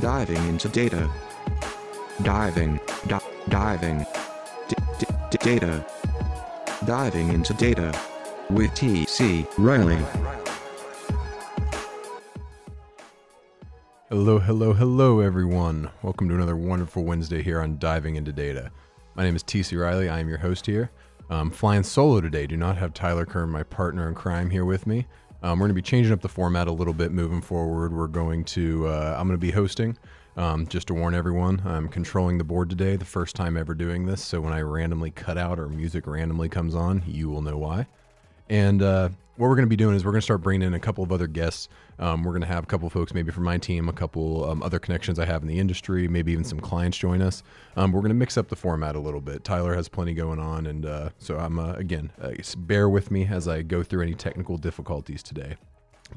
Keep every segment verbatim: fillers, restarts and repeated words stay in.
Diving into data. Diving, di- diving, d- d- d- data. Diving into data with T C. Riley. Hello, hello, hello, everyone. Welcome to another wonderful Wednesday here on Diving into Data. My name is T C. Riley. I am your host here. I'm flying solo today. Do not have Tyler Kern, my partner in crime, here with me. Um, we're going to be changing up the format a little bit moving forward. We're going to, uh, I'm going to be hosting, um, just to warn everyone, I'm controlling the board today, the first time ever doing this. So when I randomly cut out or music randomly comes on, you will know why. And uh, what we're going to be doing is we're going to start bringing in a couple of other guests. Um, we're going to have a couple of folks maybe from my team, a couple um, other connections I have in the industry, maybe even some clients join us. Um, we're going to mix up the format a little bit. Tyler has plenty going on, and uh, so I'm, uh, again, uh, bear with me as I go through any technical difficulties today.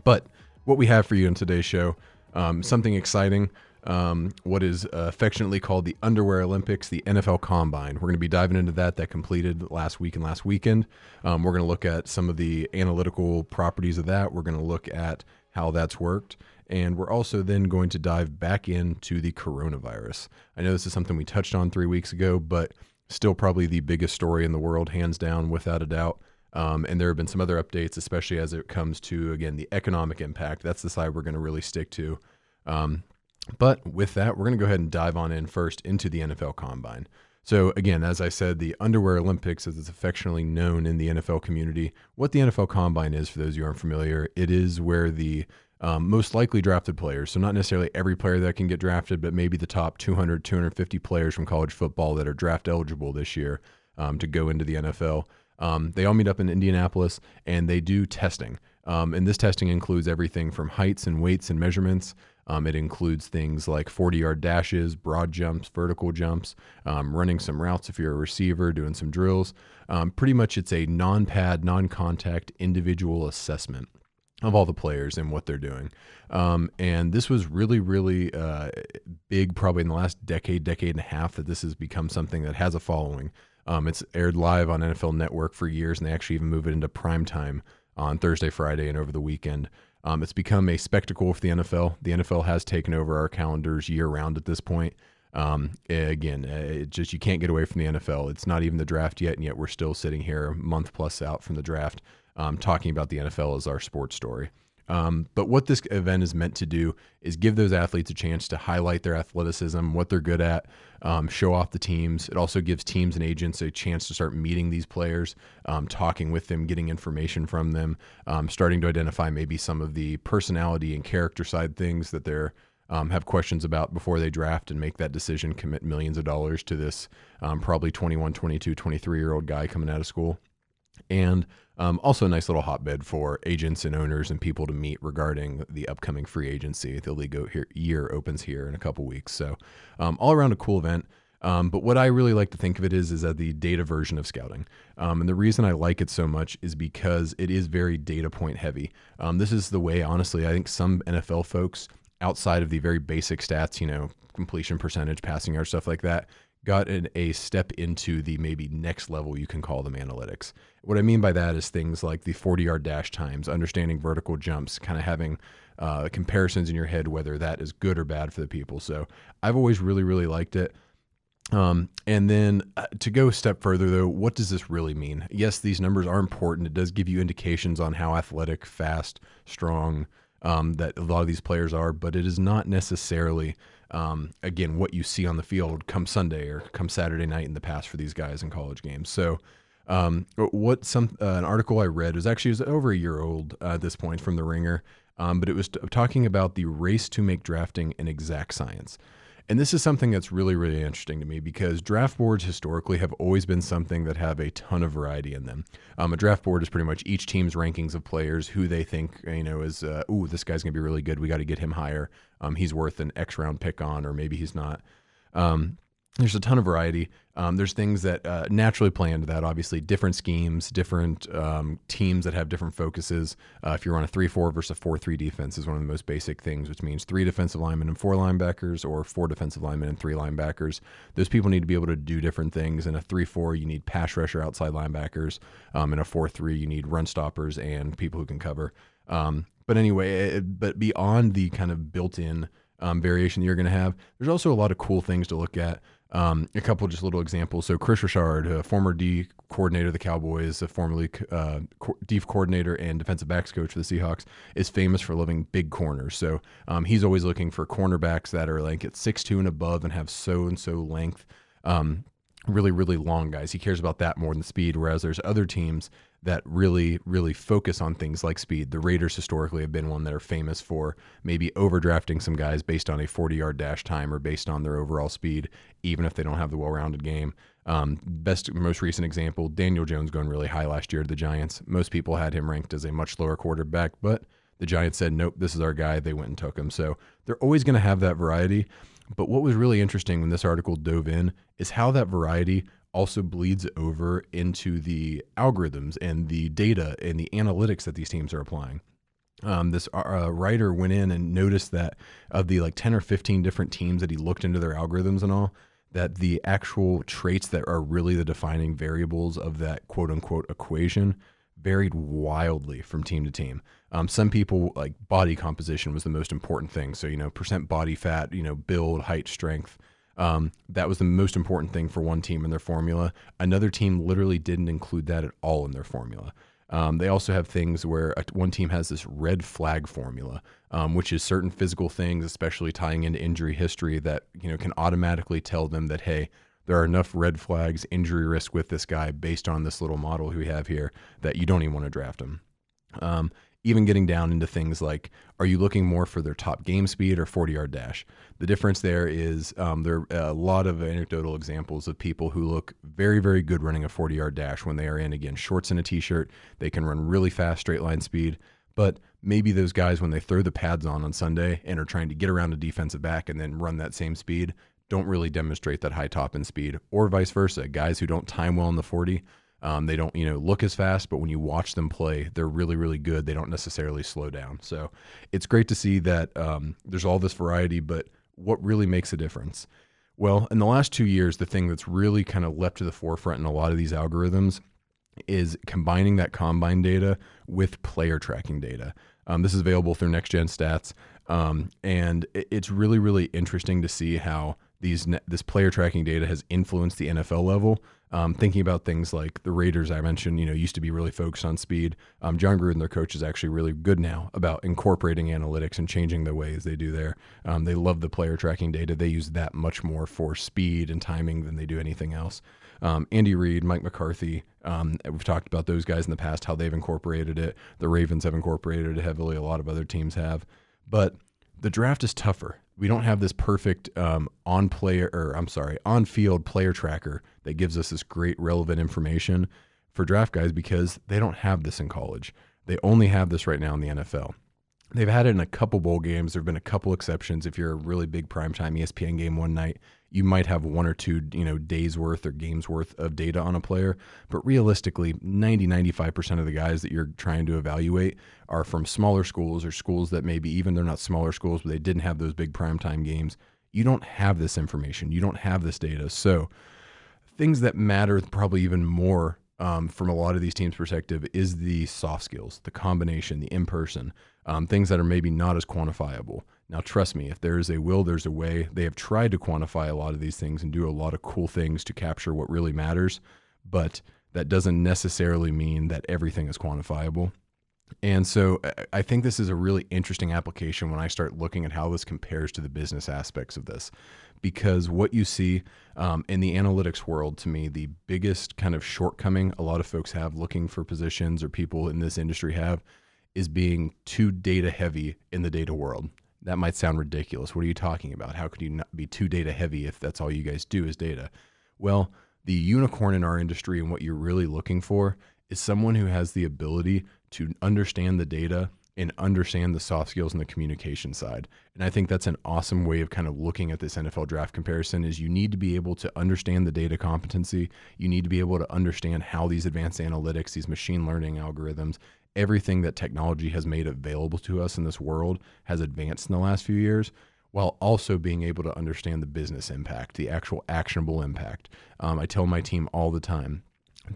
But what we have for you in today's show, um, something exciting. Um, what is uh, affectionately called the Underwear Olympics, the N F L Combine. We're going to be diving into that. That completed last week and last weekend. Um, we're going to look at some of the analytical properties of that. We're going to look at how that's worked. And we're also then going to dive back into the coronavirus. I know this is something we touched on three weeks ago, but still probably the biggest story in the world, hands down, without a doubt. Um, and there have been some other updates, especially as it comes to, again, the economic impact. That's the side we're going to really stick to. Um, But with that, we're going to go ahead and dive on in first into the N F L Combine. So again, as I said, the Underwear Olympics, as it's affectionately known in the N F L community, what the N F L Combine is, for those who aren't familiar, it is where the um, most likely drafted players, so not necessarily every player that can get drafted, but maybe the top two hundred, two hundred fifty players from college football that are draft eligible this year um, to go into the N F L. Um, they all meet up in Indianapolis, and they do testing. Um, and this testing includes everything from heights and weights and measurements. Um, it includes things like forty-yard dashes, broad jumps, vertical jumps, um, running some routes if you're a receiver, doing some drills. Um, pretty much it's a non-pad, non-contact individual assessment of all the players and what they're doing. Um, and this was really, really uh, big probably in the last decade, decade and a half that this has become something that has a following. Um, it's aired live on N F L Network for years, and they actually even move it into primetime on Thursday, Friday, and over the weekend. Um, it's become a spectacle for the N F L. The N F L has taken over our calendars year-round at this point. Um, again, it just you can't get away from the N F L. It's not even the draft yet, and yet we're still sitting here a month plus out from the draft um, talking about the N F L as our sports story. Um, but what this event is meant to do is give those athletes a chance to highlight their athleticism, what they're good at, um, show off the teams. It also gives teams and agents a chance to start meeting these players, um, talking with them, getting information from them, um, starting to identify maybe some of the personality and character side things that they're um, have questions about before they draft and make that decision, commit millions of dollars to this um, probably twenty-one, twenty-two, twenty-three year old guy coming out of school. And um, also a nice little hotbed for agents and owners and people to meet regarding the upcoming free agency. The league year opens here in a couple weeks. So um, all around a cool event. Um, but what I really like to think of it is, is that the data version of scouting. Um, and the reason I like it so much is because it is very data point heavy. Um, this is the way, honestly, I think some N F L folks outside of the very basic stats, you know, completion percentage, passing yard, stuff like that, got in a step into the maybe next level you can call them analytics. What I mean by that is things like the forty-yard dash times, understanding vertical jumps, kind of having uh, comparisons in your head, whether that is good or bad for the people. So I've always really, really liked it. Um, and then uh, to go a step further, though, what does this really mean? Yes, these numbers are important. It does give you indications on how athletic, fast, strong um, that a lot of these players are, but it is not necessarily Um, again, what you see on the field come Sunday or come Saturday night in the past for these guys in college games. So um, what some uh, an article I read was actually it was over a year old uh, at this point from The Ringer, um, but it was t- talking about the race to make drafting an exact science. And this is something that's really, really interesting to me because draft boards historically have always been something that have a ton of variety in them. Um, a draft board is pretty much each team's rankings of players who they think, you know, is, uh, ooh, this guy's going to be really good. We got to get him higher. Um, he's worth an X round pick on, or maybe he's not. Um, there's a ton of variety. Um, there's things that uh, naturally play into that, obviously, different schemes, different um, teams that have different focuses. Uh, if you're on a three four versus a four three defense is one of the most basic things, which means three defensive linemen and four linebackers or four defensive linemen and three linebackers. Those people need to be able to do different things. In a three four, you need pass rusher outside linebackers. Um, in a four three, you need run stoppers and people who can cover. Um, but anyway, it, but beyond the kind of built-in um, variation that you're going to have. There's also a lot of cool things to look at. Um, a couple just little examples. So Chris Richard, a former D coordinator of the Cowboys, a formerly uh, D coordinator and defensive backs coach for the Seahawks, is famous for loving big corners. So um, he's always looking for cornerbacks that are like at six two and above and have so-and-so length, um, really, really long guys. He cares about that more than speed, whereas there's other teams that really, really focus on things like speed. The Raiders historically have been one that are famous for maybe overdrafting some guys based on a forty-yard dash time or based on their overall speed, even if they don't have the well-rounded game. Um, best, most recent example, Daniel Jones going really high last year to the Giants. Most people had him ranked as a much lower quarterback, but the Giants said, nope, this is our guy. They went and took him. So they're always going to have that variety. But what was really interesting when this article dove in is how that variety also bleeds over into the algorithms and the data and the analytics that these teams are applying. Um, this uh, writer went in and noticed that of the like ten or fifteen different teams that he looked into their algorithms and all, that the actual traits that are really the defining variables of that quote unquote equation varied wildly from team to team. Um, some people, like body composition was the most important thing. So, you know, percent body fat, you know, build, height, strength. Um, that was the most important thing for one team in their formula. Another team literally didn't include that at all in their formula. Um, they also have things where a, one team has this red flag formula, um, which is certain physical things, especially tying into injury history, that, you know, can automatically tell them that, hey, there are enough red flags, injury risk with this guy based on this little model who we have here that you don't even want to draft him. Um, even getting down into things like, are you looking more for their top game speed or forty-yard dash? The difference there is um, there are a lot of anecdotal examples of people who look very, very good running a forty-yard dash when they are in, again, shorts and a T-shirt. They can run really fast straight-line speed. But maybe those guys, when they throw the pads on on Sunday and are trying to get around a defensive back and then run that same speed, don't really demonstrate that high top end speed, or vice versa. Guys who don't time well in the forty, um, they don't, you know, look as fast, but when you watch them play, they're really, really good. They don't necessarily slow down. So it's great to see that um, there's all this variety, but what really makes a difference? Well, in the last two years, the thing that's really kind of leapt to the forefront in a lot of these algorithms is combining that combine data with player tracking data. Um, this is available through Next Gen Stats. Um, and it's really, really interesting to see how These, this player tracking data has influenced the N F L level. Um, thinking about things like the Raiders I mentioned, you know, used to be really focused on speed. Um, John Gruden, their coach, is actually really good now about incorporating analytics and changing the ways they do there. Um, they love the player tracking data. They use that much more for speed and timing than they do anything else. Um, Andy Reid, Mike McCarthy, um, we've talked about those guys in the past, how they've incorporated it. The Ravens have incorporated it heavily. A lot of other teams have. But the draft is tougher. We don't have this perfect um, on player, or I'm sorry, on field player tracker that gives us this great relevant information for draft guys because they don't have this in college. They only have this right now in the N F L. They've had it in a couple bowl games. There've been a couple exceptions. If you're a really big primetime E S P N game one night, you might have one or two, you know, days worth or games worth of data on a player. But realistically, ninety, ninety-five percent of the guys that you're trying to evaluate are from smaller schools or schools that maybe even they're not smaller schools, but they didn't have those big primetime games. You don't have this information. You don't have this data. So things that matter probably even more um, from a lot of these teams' perspective is the soft skills, the combination, the in-person, um, things that are maybe not as quantifiable. Now, trust me, if there is a will, there's a way. They have tried to quantify a lot of these things and do a lot of cool things to capture what really matters, but that doesn't necessarily mean that everything is quantifiable. And so I think this is a really interesting application when I start looking at how this compares to the business aspects of this, because what you see um, in the analytics world, to me, the biggest kind of shortcoming a lot of folks have looking for positions or people in this industry have is being too data heavy in the data world. That might sound ridiculous. What are you talking about? How could you not be too data heavy if that's all you guys do is data? Well, the unicorn in our industry and what you're really looking for is someone who has the ability to understand the data and understand the soft skills and the communication side. And I think that's an awesome way of kind of looking at this N F L draft comparison is you need to be able to understand the data competency. You need to be able to understand how these advanced analytics, these machine learning algorithms, everything that technology has made available to us in this world has advanced in the last few years, while also being able to understand the business impact, the actual actionable impact. Um, I tell my team all the time,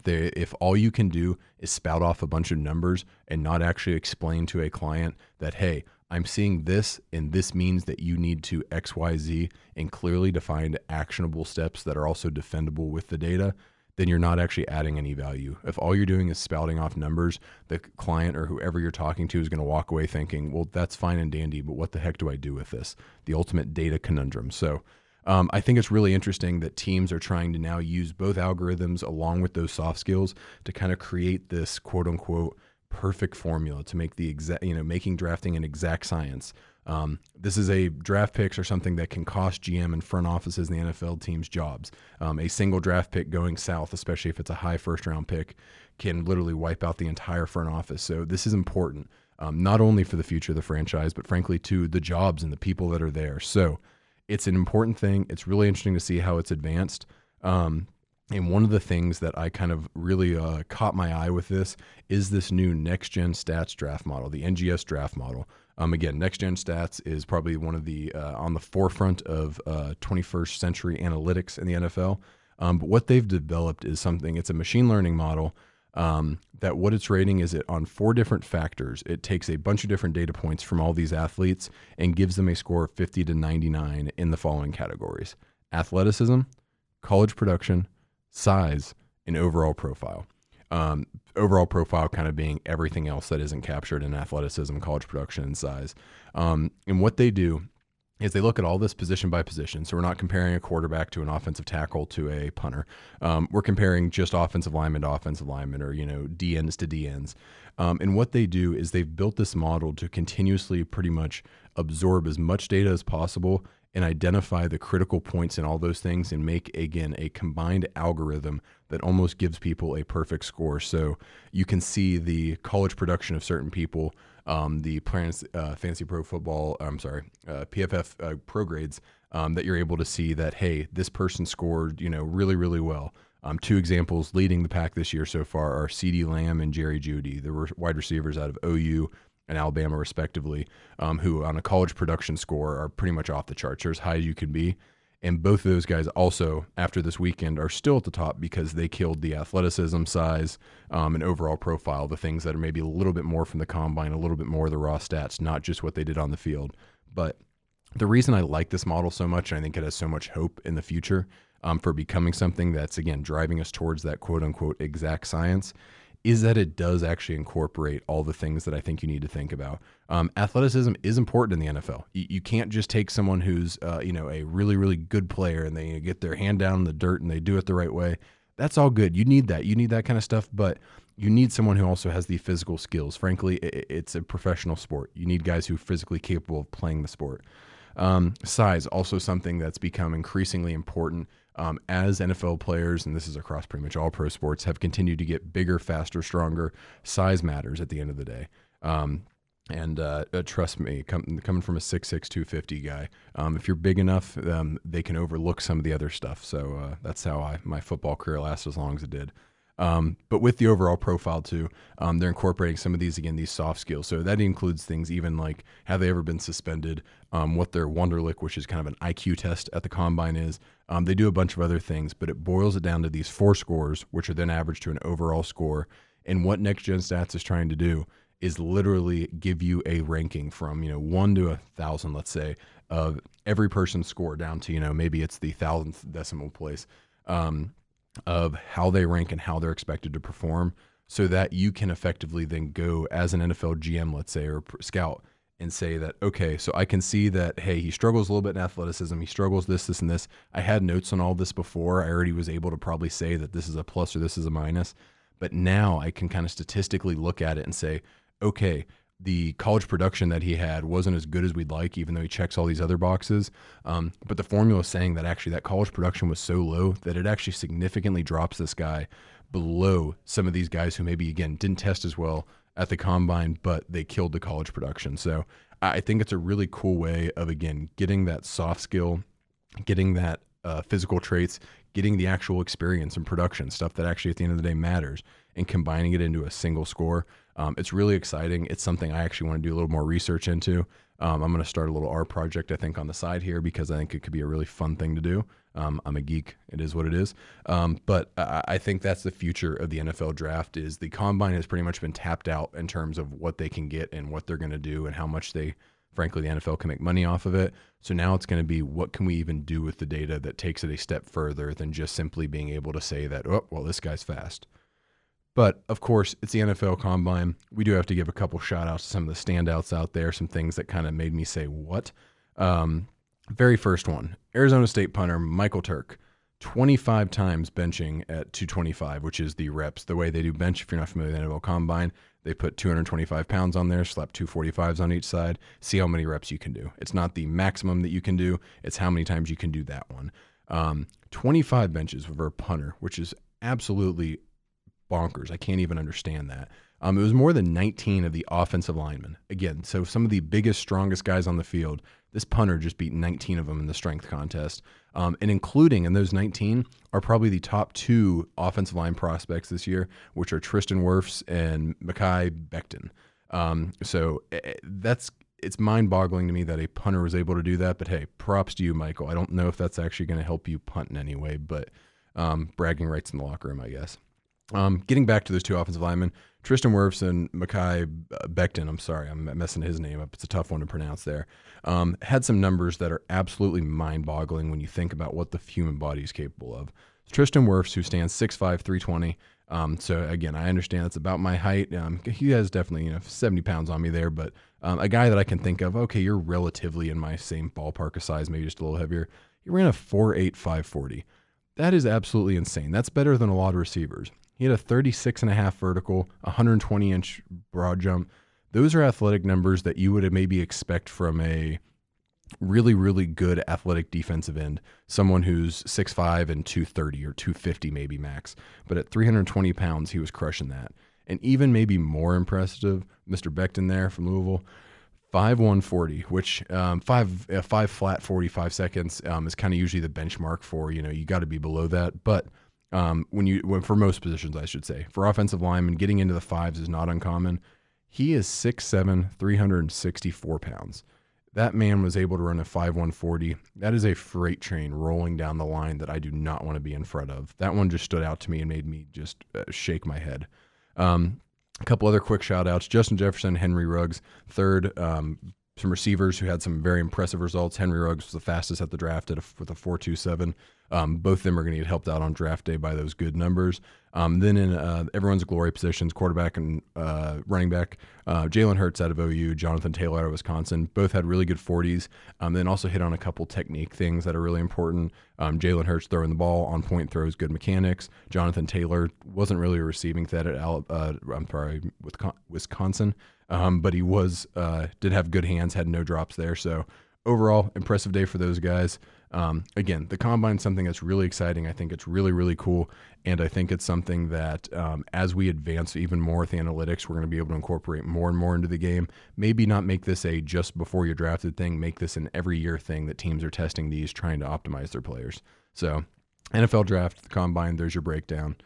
they, if all you can do is spout off a bunch of numbers and not actually explain to a client that, hey, I'm seeing this, and this means that you need to X, Y, Z, and clearly defined actionable steps that are also defendable with the data, then you're not actually adding any value. If all you're doing is spouting off numbers, the client or whoever you're talking to is going to walk away thinking, well, that's fine and dandy, but what the heck do I do with this? The ultimate data conundrum. So um, I think it's really interesting that teams are trying to now use both algorithms along with those soft skills to kind of create this quote unquote perfect formula to make the exact, you know, making drafting an exact science. Um, this is a draft picks or something that can cost G M and front offices and the N F L teams jobs. Um, a single draft pick going south, especially if it's a high first round pick, can literally wipe out the entire front office. So this is important, um, not only for the future of the franchise, but frankly to the jobs and the people that are there. So it's an important thing. It's really interesting to see how it's advanced. Um, And one of the things that I kind of really uh, caught my eye with this is this new Next Gen Stats draft model, the N G S draft model. Um, again, Next Gen Stats is probably one of the uh, on the forefront of uh, twenty-first century analytics in the N F L. Um, but what they've developed is something, it's a machine learning model um, that what it's rating is it on four different factors. It takes a bunch of different data points from all these athletes and gives them a score of fifty to ninety-nine in the following categories: athleticism, college production, size, and overall profile. Um, overall profile kind of being everything else that isn't captured in athleticism, college production, and size. Um, and what they do is they look at all this position by position. So we're not comparing a quarterback to an offensive tackle to a punter. Um, we're comparing just offensive lineman to offensive lineman, or, you know, D Ns to D Ns. Um, and what they do is they've built this model to continuously pretty much absorb as much data as possible and identify the critical points in all those things and make, again, a combined algorithm that almost gives people a perfect score. So you can see the college production of certain people, um, the plans, uh, fantasy pro football, I'm sorry, uh, P F F uh, pro grades, um, that you're able to see that, hey, this person scored, you know, really, really well. Um, two examples leading the pack this year so far are CeeDee Lamb and Jerry Jeudy, the re- wide receivers out of O U and Alabama respectively, um, who on a college production score are pretty much off the charts. They're as high as you can be. And both of those guys also, after this weekend, are still at the top because they killed the athleticism, size, um, and overall profile, the things that are maybe a little bit more from the combine, a little bit more of the raw stats, not just what they did on the field. But the reason I like this model so much, and I think it has so much hope in the future um, for becoming something that's, again, driving us towards that quote-unquote exact science, is that it does actually incorporate all the things that I think you need to think about. Um, athleticism is important in the N F L. You, you can't just take someone who's, uh, you know, a really, really good player and they, you know, get their hand down in the dirt and they do it the right way. That's all good. You need that. You need that kind of stuff, but you need someone who also has the physical skills. Frankly, it, it's a professional sport. You need guys who are physically capable of playing the sport. Um, size, also something that's become increasingly important. Um, as N F L players, and this is across pretty much all pro sports, have continued to get bigger, faster, stronger, size matters at the end of the day. Um, and uh, uh, trust me, com- coming from a six six, two fifty guy, um, if you're big enough, um, they can overlook some of the other stuff. So uh, that's how I, my football career lasted as long as it did. Um, but with the overall profile too, um, they're incorporating some of these, again, these soft skills. So that includes things even like, have they ever been suspended? Um, what their Wonderlic, which is kind of an I Q test at the combine, is. Um, they do a bunch of other things, but it boils it down to these four scores, which are then averaged to an overall score. And what Next Gen Stats is trying to do is literally give you a ranking from, you know, one to a thousand, let's say, of every person's score down to, you know, maybe it's the thousandth decimal place. Um, of how they rank and how they're expected to perform, so that you can effectively then go as an N F L G M, let's say, or scout, and say that, okay, so I can see that, hey, he struggles a little bit in athleticism. He struggles this, this, and this. I had notes on all this before. I already was able to probably say that this is a plus or this is a minus. But now I can kind of statistically look at it and say, okay, the college production that he had wasn't as good as we'd like, even though he checks all these other boxes. Um, but the formula is saying that actually that college production was so low that it actually significantly drops this guy below some of these guys who maybe, again, didn't test as well at the combine, but they killed the college production. So I think it's a really cool way of, again, getting that soft skill, getting that uh, physical traits, getting the actual experience and production, stuff that actually at the end of the day matters, and combining it into a single score. Um, it's really exciting. It's something I actually want to do a little more research into. Um, I'm going to start a little R project, I think, on the side here, because I think it could be a really fun thing to do. Um, I'm a geek. It is what it is. Um, but I, I think that's the future of the N F L draft. Is the combine has pretty much been tapped out in terms of what they can get and what they're going to do and how much they Frankly, the N F L can make money off of it. So now it's going to be, what can we even do with the data that takes it a step further than just simply being able to say that, oh, well, this guy's fast. But, of course, it's the N F L Combine. We do have to give a couple shout-outs to some of the standouts out there, some things that kind of made me say, what? Um, very first one, Arizona State punter Michael Turk, twenty-five times benching at two twenty-five, which is the reps. The way they do bench, if you're not familiar with the N F L Combine, they put two hundred twenty-five pounds on there, slap two forty-fives on each side, see how many reps you can do. It's not the maximum that you can do. It's how many times you can do that one. Um, twenty-five benches for a punter, which is absolutely bonkers. I can't even understand that. Um, it was more than nineteen of the offensive linemen. Again, so some of the biggest, strongest guys on the field, this punter just beat nineteen of them in the strength contest. Um, and including in those nineteen are probably the top two offensive line prospects this year, which are Tristan Wirfs and Mekhi Becton. Um, so that's it's mind-boggling to me that a punter was able to do that. But hey, props to you, Michael. I don't know if that's actually going to help you punt in any way, but um, bragging rights in the locker room, I guess. Um, getting back to those two offensive linemen, Tristan Wirfs and Mekhi Becton, I'm sorry, I'm messing his name up. It's a tough one to pronounce there. Um, had some numbers that are absolutely mind-boggling when you think about what the human body is capable of. Tristan Wirfs, who stands six five, three twenty. Um, so, again, I understand that's about my height. Um, he has definitely, you know, seventy pounds on me there, but um, a guy that I can think of, okay, you're relatively in my same ballpark of size, maybe just a little heavier. He ran a four eight, five forty. That is absolutely insane. That's better than a lot of receivers. He had a thirty-six and a half vertical, one hundred twenty inch broad jump. Those are athletic numbers that you would maybe expect from a really, really good athletic defensive end, someone who's six five and two thirty or two fifty maybe max. But at three hundred twenty pounds, he was crushing that. And even maybe more impressive, Mister Becton there from Louisville, five one forty, which um, five uh, five flat forty-five seconds um, is kind of usually the benchmark for, you know, you got to be below that, but Um, when you, when, for most positions, I should say, for offensive linemen, getting into the fives is not uncommon. He is six seven, three hundred sixty-four pounds. That man was able to run a five one forty. That is a freight train rolling down the line that I do not want to be in front of. That one just stood out to me and made me just uh, shake my head. Um, a couple other quick shout outs, Justin Jefferson, Henry Ruggs, third, um, some receivers who had some very impressive results. Henry Ruggs was the fastest at the draft at a, with a four two seven. Um, both of them are going to get helped out on draft day by those good numbers. Um, then in uh, everyone's glory positions, quarterback and uh, running back, uh, Jalen Hurts out of O U, Jonathan Taylor out of Wisconsin, both had really good forties. Um, then also hit on a couple technique things that are really important. Um, Jalen Hurts throwing the ball, on point throws, good mechanics. Jonathan Taylor wasn't really a receiving threat at Al- uh, I'm sorry, with Wisconsin, um, but he was uh, did have good hands, had no drops there. So overall, impressive day for those guys. Um, again, the Combine is something that's really exciting. I think it's really, really cool. And I think it's something that um, as we advance even more with analytics, we're going to be able to incorporate more and more into the game. Maybe not make this a just before you're drafted thing, make this an every year thing that teams are testing these, trying to optimize their players. So N F L draft, the Combine, there's your breakdown.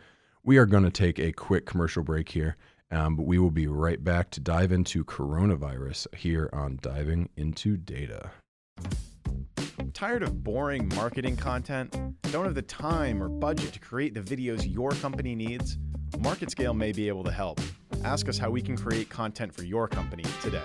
We are going to take a quick commercial break here, um, but we will be right back to dive into coronavirus here on Diving Into Data. Tired of boring marketing content? Don't have the time or budget to create the videos your company needs? MarketScale may be able to help. Ask us how we can create content for your company today.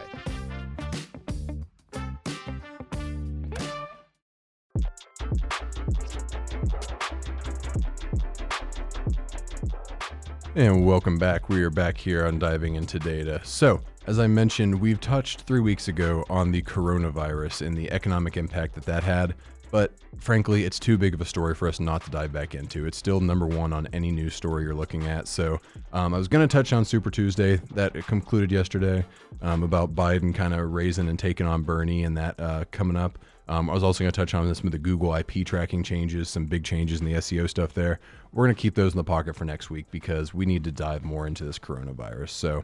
And welcome back. We are back here on Diving Into Data. So, as I mentioned, we've touched three weeks ago on the coronavirus and the economic impact that that had, but frankly, it's too big of a story for us not to dive back into. It's still number one on any news story you're looking at. So um, I was going to touch on Super Tuesday that concluded yesterday um, about Biden kind of raising and taking on Bernie and that uh, coming up. Um, I was also going to touch on some of the Google I P tracking changes, some big changes in the S E O stuff there. We're going to keep those in the pocket for next week because we need to dive more into this coronavirus. So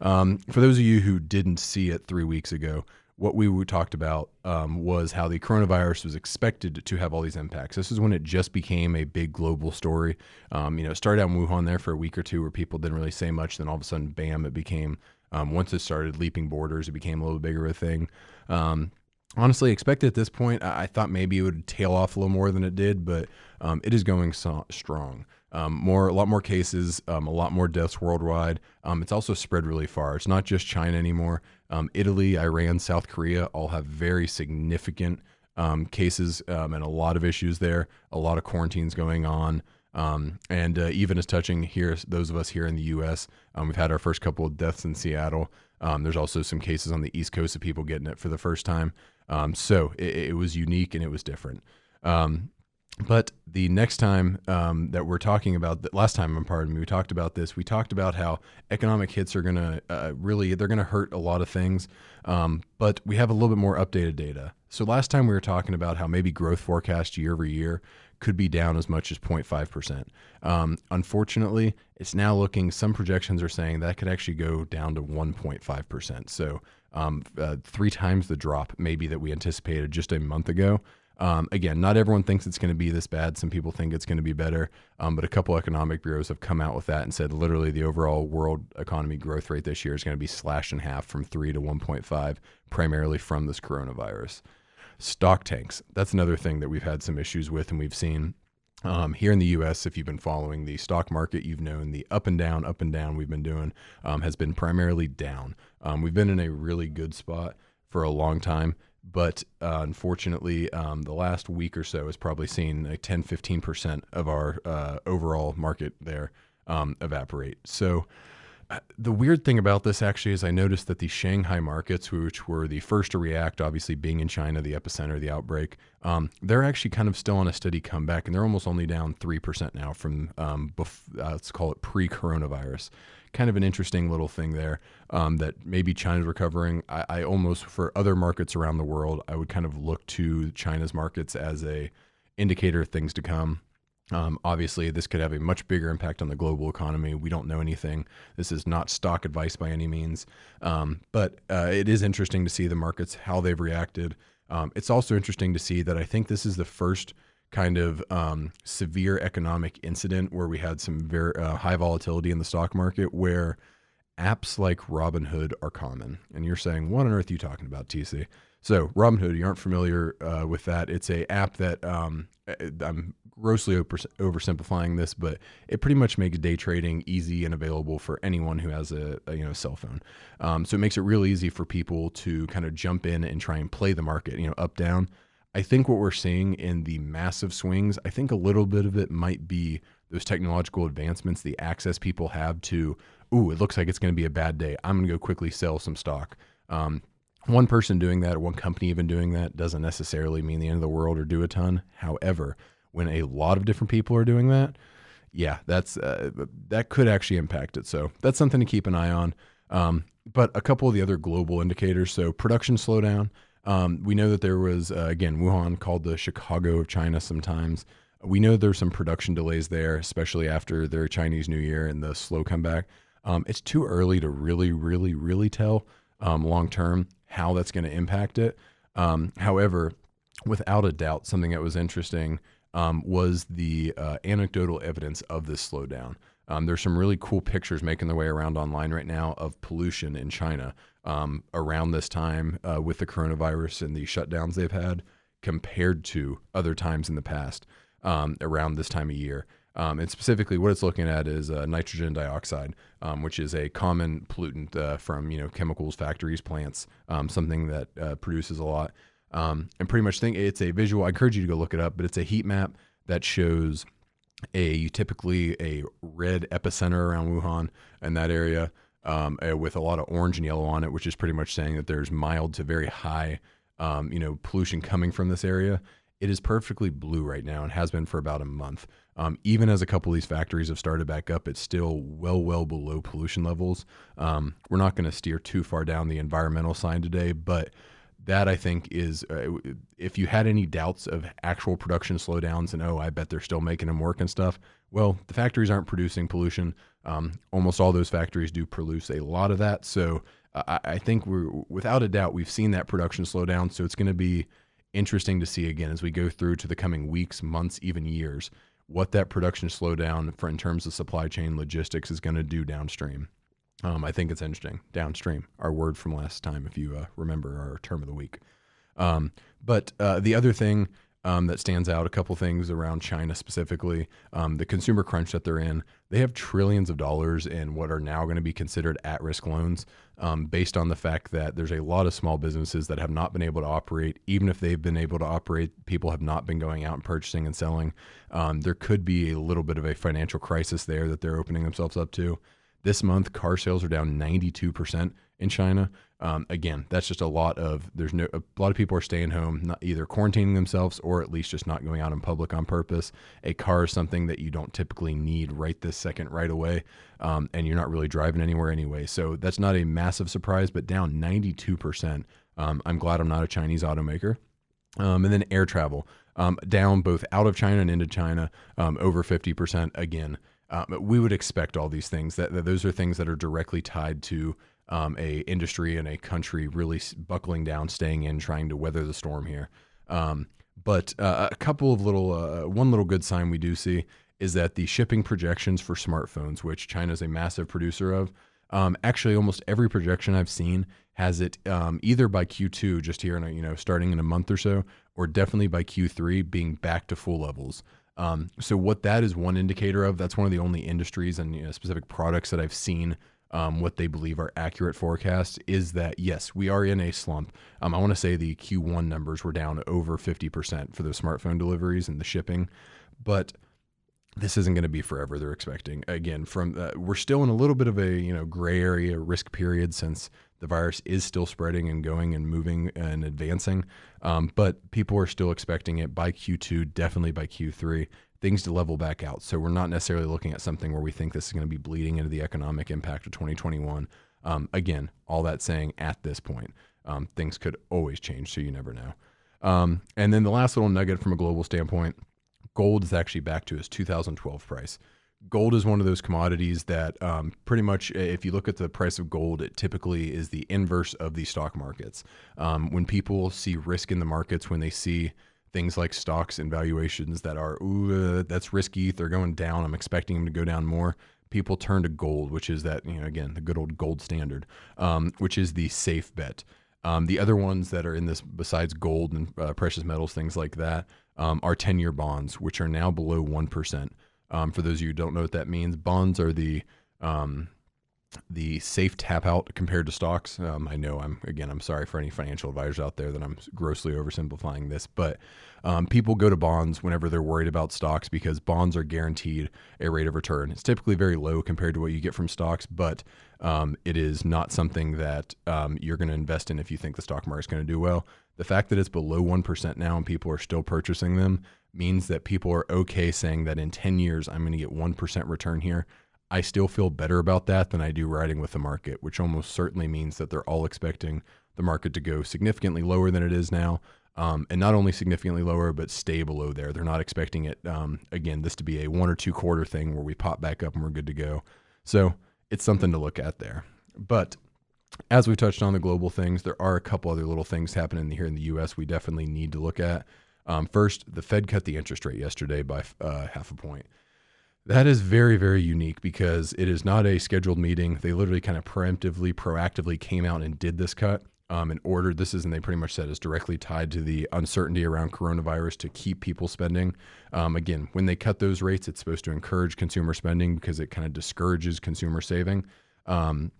um, for those of you who didn't see it three weeks ago, what we talked about um, was how the coronavirus was expected to have all these impacts. This is when it just became a big global story. Um, you know, it started out in Wuhan there for a week or two where people didn't really say much. Then all of a sudden, bam, it became, um, once it started leaping borders, it became a little bigger of a thing. Um, Honestly, expected at this point, I thought maybe it would tail off a little more than it did, but um, it is going so strong. Um, more, a lot more cases, um, a lot more deaths worldwide. Um, it's also spread really far. It's not just China anymore. Um, Italy, Iran, South Korea all have very significant um, cases um, and a lot of issues there, a lot of quarantines going on. Um, and uh, even as touching here, those of us here in the U S, um, we've had our first couple of deaths in Seattle. Um, there's also some cases on the East Coast of people getting it for the first time. Um, so it, it was unique and it was different. Um, but the next time um, that we're talking about, that last time, pardon me, we talked about this. We talked about how economic hits are going to uh, really, they're going to hurt a lot of things. Um, but we have a little bit more updated data. So last time we were talking about how maybe growth forecast year over year could be down as much as zero point five percent. Um, unfortunately, it's now looking, some projections are saying that could actually go down to one point five percent. So um, uh, three times the drop maybe that we anticipated just a month ago. Um, again, not everyone thinks it's going to be this bad. Some people think it's going to be better. Um, but a couple economic bureaus have come out with that and said literally the overall world economy growth rate this year is going to be slashed in half from three to one point five, primarily from this coronavirus. Stock tanks. That's another thing that we've had some issues with and we've seen um, here in the U S. If you've been following the stock market, you've known the up and down, up and down we've been doing um, has been primarily down. Um, we've been in a really good spot for a long time. But uh, unfortunately, um, the last week or so has probably seen like ten, fifteen percent of our uh, overall market there um, evaporate. So uh, the weird thing about this actually is I noticed that the Shanghai markets, which were the first to react, obviously being in China, the epicenter of the outbreak, um, they're actually kind of still on a steady comeback, and they're almost only down three percent now from, um, bef- uh, let's call it pre-coronavirus. Kind of an interesting little thing there um, that maybe China's recovering. I, I almost, for other markets around the world, I would kind of look to China's markets as a indicator of things to come. Um, obviously, this could have a much bigger impact on the global economy. We don't know anything. This is not stock advice by any means. Um, but uh, it is interesting to see the markets, how they've reacted. Um, it's also interesting to see that I think this is the first kind of um, severe economic incident where we had some very uh, high volatility in the stock market where apps like Robinhood are common. And you're saying, what on earth are you talking about, T C? So Robinhood, you aren't familiar uh, with that. It's a app that um, I'm grossly over- oversimplifying this, but it pretty much makes day trading easy and available for anyone who has a, a you know cell phone. Um, so it makes it real easy for people to kind of jump in and try and play the market, you know, up, down. I think what we're seeing in the massive swings, I think a little bit of it might be those technological advancements, the access people have to, ooh, it looks like it's going to be a bad day. I'm going to go quickly sell some stock. Um, one person doing that, or one company even doing that, doesn't necessarily mean the end of the world or do a ton. However, when a lot of different people are doing that, yeah, that's uh, that could actually impact it. So that's something to keep an eye on. Um, but a couple of the other global indicators, so production slowdown. Um, we know that there was, uh, again, Wuhan, called the Chicago of China sometimes. We know there's some production delays there, especially after their Chinese New Year and the slow comeback. Um, it's too early to really, really, really tell um, long-term how that's going to impact it. Um, however, without a doubt, something that was interesting um, was the uh, anecdotal evidence of this slowdown. Um, there's some really cool pictures making their way around online right now of pollution in China um, around this time uh, with the coronavirus and the shutdowns they've had compared to other times in the past um, around this time of year. Um, and specifically what it's looking at is uh, nitrogen dioxide, um, which is a common pollutant uh, from you know chemicals, factories, plants, um, something that uh, produces a lot. Um, and pretty much think it's a visual, I encourage you to go look it up, but it's a heat map that shows a typically a red epicenter around Wuhan and that area um, with a lot of orange and yellow on it, which is pretty much saying that there's mild to very high, um, you know, pollution coming from this area. It is perfectly blue right now and has been for about a month. Um, even as a couple of these factories have started back up, it's still well, well below pollution levels. Um, we're not going to steer too far down the environmental side today, but that I think is, uh, if you had any doubts of actual production slowdowns and, oh, I bet they're still making them work and stuff, well, the factories aren't producing pollution. Um, almost all those factories do produce a lot of that. So uh, I think we're, without a doubt, we've seen that production slowdown. So it's going to be interesting to see again as we go through to the coming weeks, months, even years, what that production slowdown for in terms of supply chain logistics is going to do downstream. Um, I think it's interesting. Downstream, our word from last time, if you uh, remember our term of the week. Um, but uh, the other thing um, that stands out. A couple things around China specifically, um, the consumer crunch that they're in. They have trillions of dollars in what are now going to be considered at-risk loans, um, based on the fact that there's a lot of small businesses that have not been able to operate. Even if they've been able to operate, people have not been going out and purchasing and selling. Um, there could be a little bit of a financial crisis there that they're opening themselves up to. This month, car sales are down ninety-two percent in China. Um, again, that's just a lot of there's no a lot of people are staying home, not either quarantining themselves or at least just not going out in public on purpose. A car is something that you don't typically need right this second, right away, um, and you're not really driving anywhere anyway. So that's not a massive surprise, but down ninety-two percent. Um, I'm glad I'm not a Chinese automaker. Um, and then air travel um, down both out of China and into China, um, over fifty percent again. Uh, but we would expect all these things that, that those are things that are directly tied to um, a industry and a country really buckling down, staying in, trying to weather the storm here. Um, but uh, a couple of little, uh, one little good sign we do see is that the shipping projections for smartphones, which China is a massive producer of, um, actually almost every projection I've seen has it um, either by Q two, just here in a, you know, starting in a month or so, or definitely by Q three being back to full levels. Um, so what that is one indicator of, that's one of the only industries and you know, specific products that I've seen um, what they believe are accurate forecasts is that, yes, we are in a slump. Um, I want to say the Q one numbers were down over fifty percent for the smartphone deliveries and the shipping, but this isn't going to be forever. They're expecting again from, uh, we're still in a little bit of a, you know, gray area risk period since the virus is still spreading and going and moving and advancing. Um, but people are still expecting it by Q two, definitely by Q three, things to level back out. So we're not necessarily looking at something where we think this is going to be bleeding into the economic impact of twenty twenty-one. Um, again, all that saying at this point, um, things could always change. So you never know. Um, and then the last little nugget from a global standpoint, gold is actually back to its two thousand twelve price. Gold is one of those commodities that um, pretty much, if you look at the price of gold, it typically is the inverse of the stock markets. Um, when people see risk in the markets, when they see things like stocks and valuations that are, ooh, uh, that's risky, they're going down, I'm expecting them to go down more, people turn to gold, which is that, you know, again, the good old gold standard, um, which is the safe bet. Um, the other ones that are in this, besides gold and uh, precious metals, things like that, um, are ten-year bonds, which are now below one percent. Um, for those of you who don't know what that means, bonds are the um, the safe tap out compared to stocks. Um, I know I'm again I'm sorry for any financial advisors out there that I'm grossly oversimplifying this, but um, people go to bonds whenever they're worried about stocks because bonds are guaranteed a rate of return. It's typically very low compared to what you get from stocks, but um, it is not something that um, you're going to invest in if you think the stock market's going to do well. The fact that it's below one percent now and people are still purchasing them means that people are okay saying that in ten years, I'm going to get one percent return here. I still feel better about that than I do riding with the market, which almost certainly means that they're all expecting the market to go significantly lower than it is now. Um, and not only significantly lower, but stay below there. They're not expecting it, um, again, this to be a one or two quarter thing where we pop back up and we're good to go. So it's something to look at there. But as we touched on the global things, there are a couple other little things happening here in the U S we definitely need to look at. Um, first, the Fed cut the interest rate yesterday by uh, half a point. That is very, very unique because it is not a scheduled meeting. They literally kind of preemptively, proactively came out and did this cut um, in order. This is, and they pretty much said, is directly tied to the uncertainty around coronavirus to keep people spending. Um, again, when they cut those rates, it's supposed to encourage consumer spending because it kind of discourages consumer saving. Um,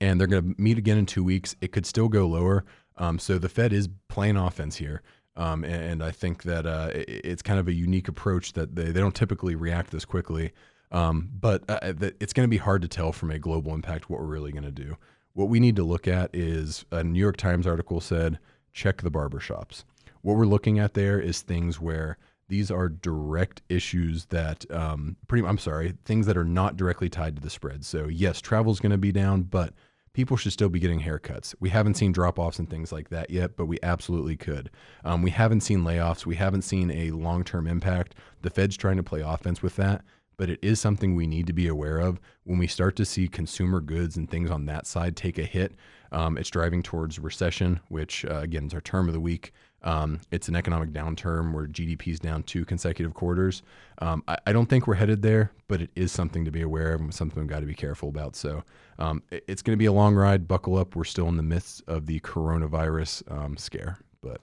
and they're going to meet again in two weeks. It could still go lower. Um, so the Fed is playing offense here. Um, and, and I think that uh, it, it's kind of a unique approach that they, they don't typically react this quickly. Um, but uh, the, it's going to be hard to tell from a global impact what we're really going to do. What we need to look at is a New York Times article said, check the barbershops. What we're looking at there is things where these are direct issues that um, pretty, I'm sorry, things that are not directly tied to the spread. So yes, travel is going to be down, but people should still be getting haircuts. We haven't seen drop-offs and things like that yet, but we absolutely could. Um, we haven't seen layoffs. We haven't seen a long-term impact. The Fed's trying to play offense with that, but it is something we need to be aware of. When we start to see consumer goods and things on that side take a hit, um, it's driving towards recession, which, uh, again, is our term of the week. Um, it's an economic downturn where G D P is down two consecutive quarters. Um, I, I don't think we're headed there, but it is something to be aware of and something we've got to be careful about. So um, it, it's going to be a long ride. Buckle up. We're still in the midst of the coronavirus um, scare. But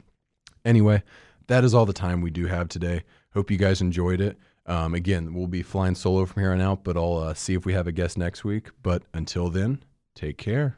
anyway, that is all the time we do have today. Hope you guys enjoyed it. Um, again, we'll be flying solo from here on out, but I'll uh, see if we have a guest next week. But until then, take care.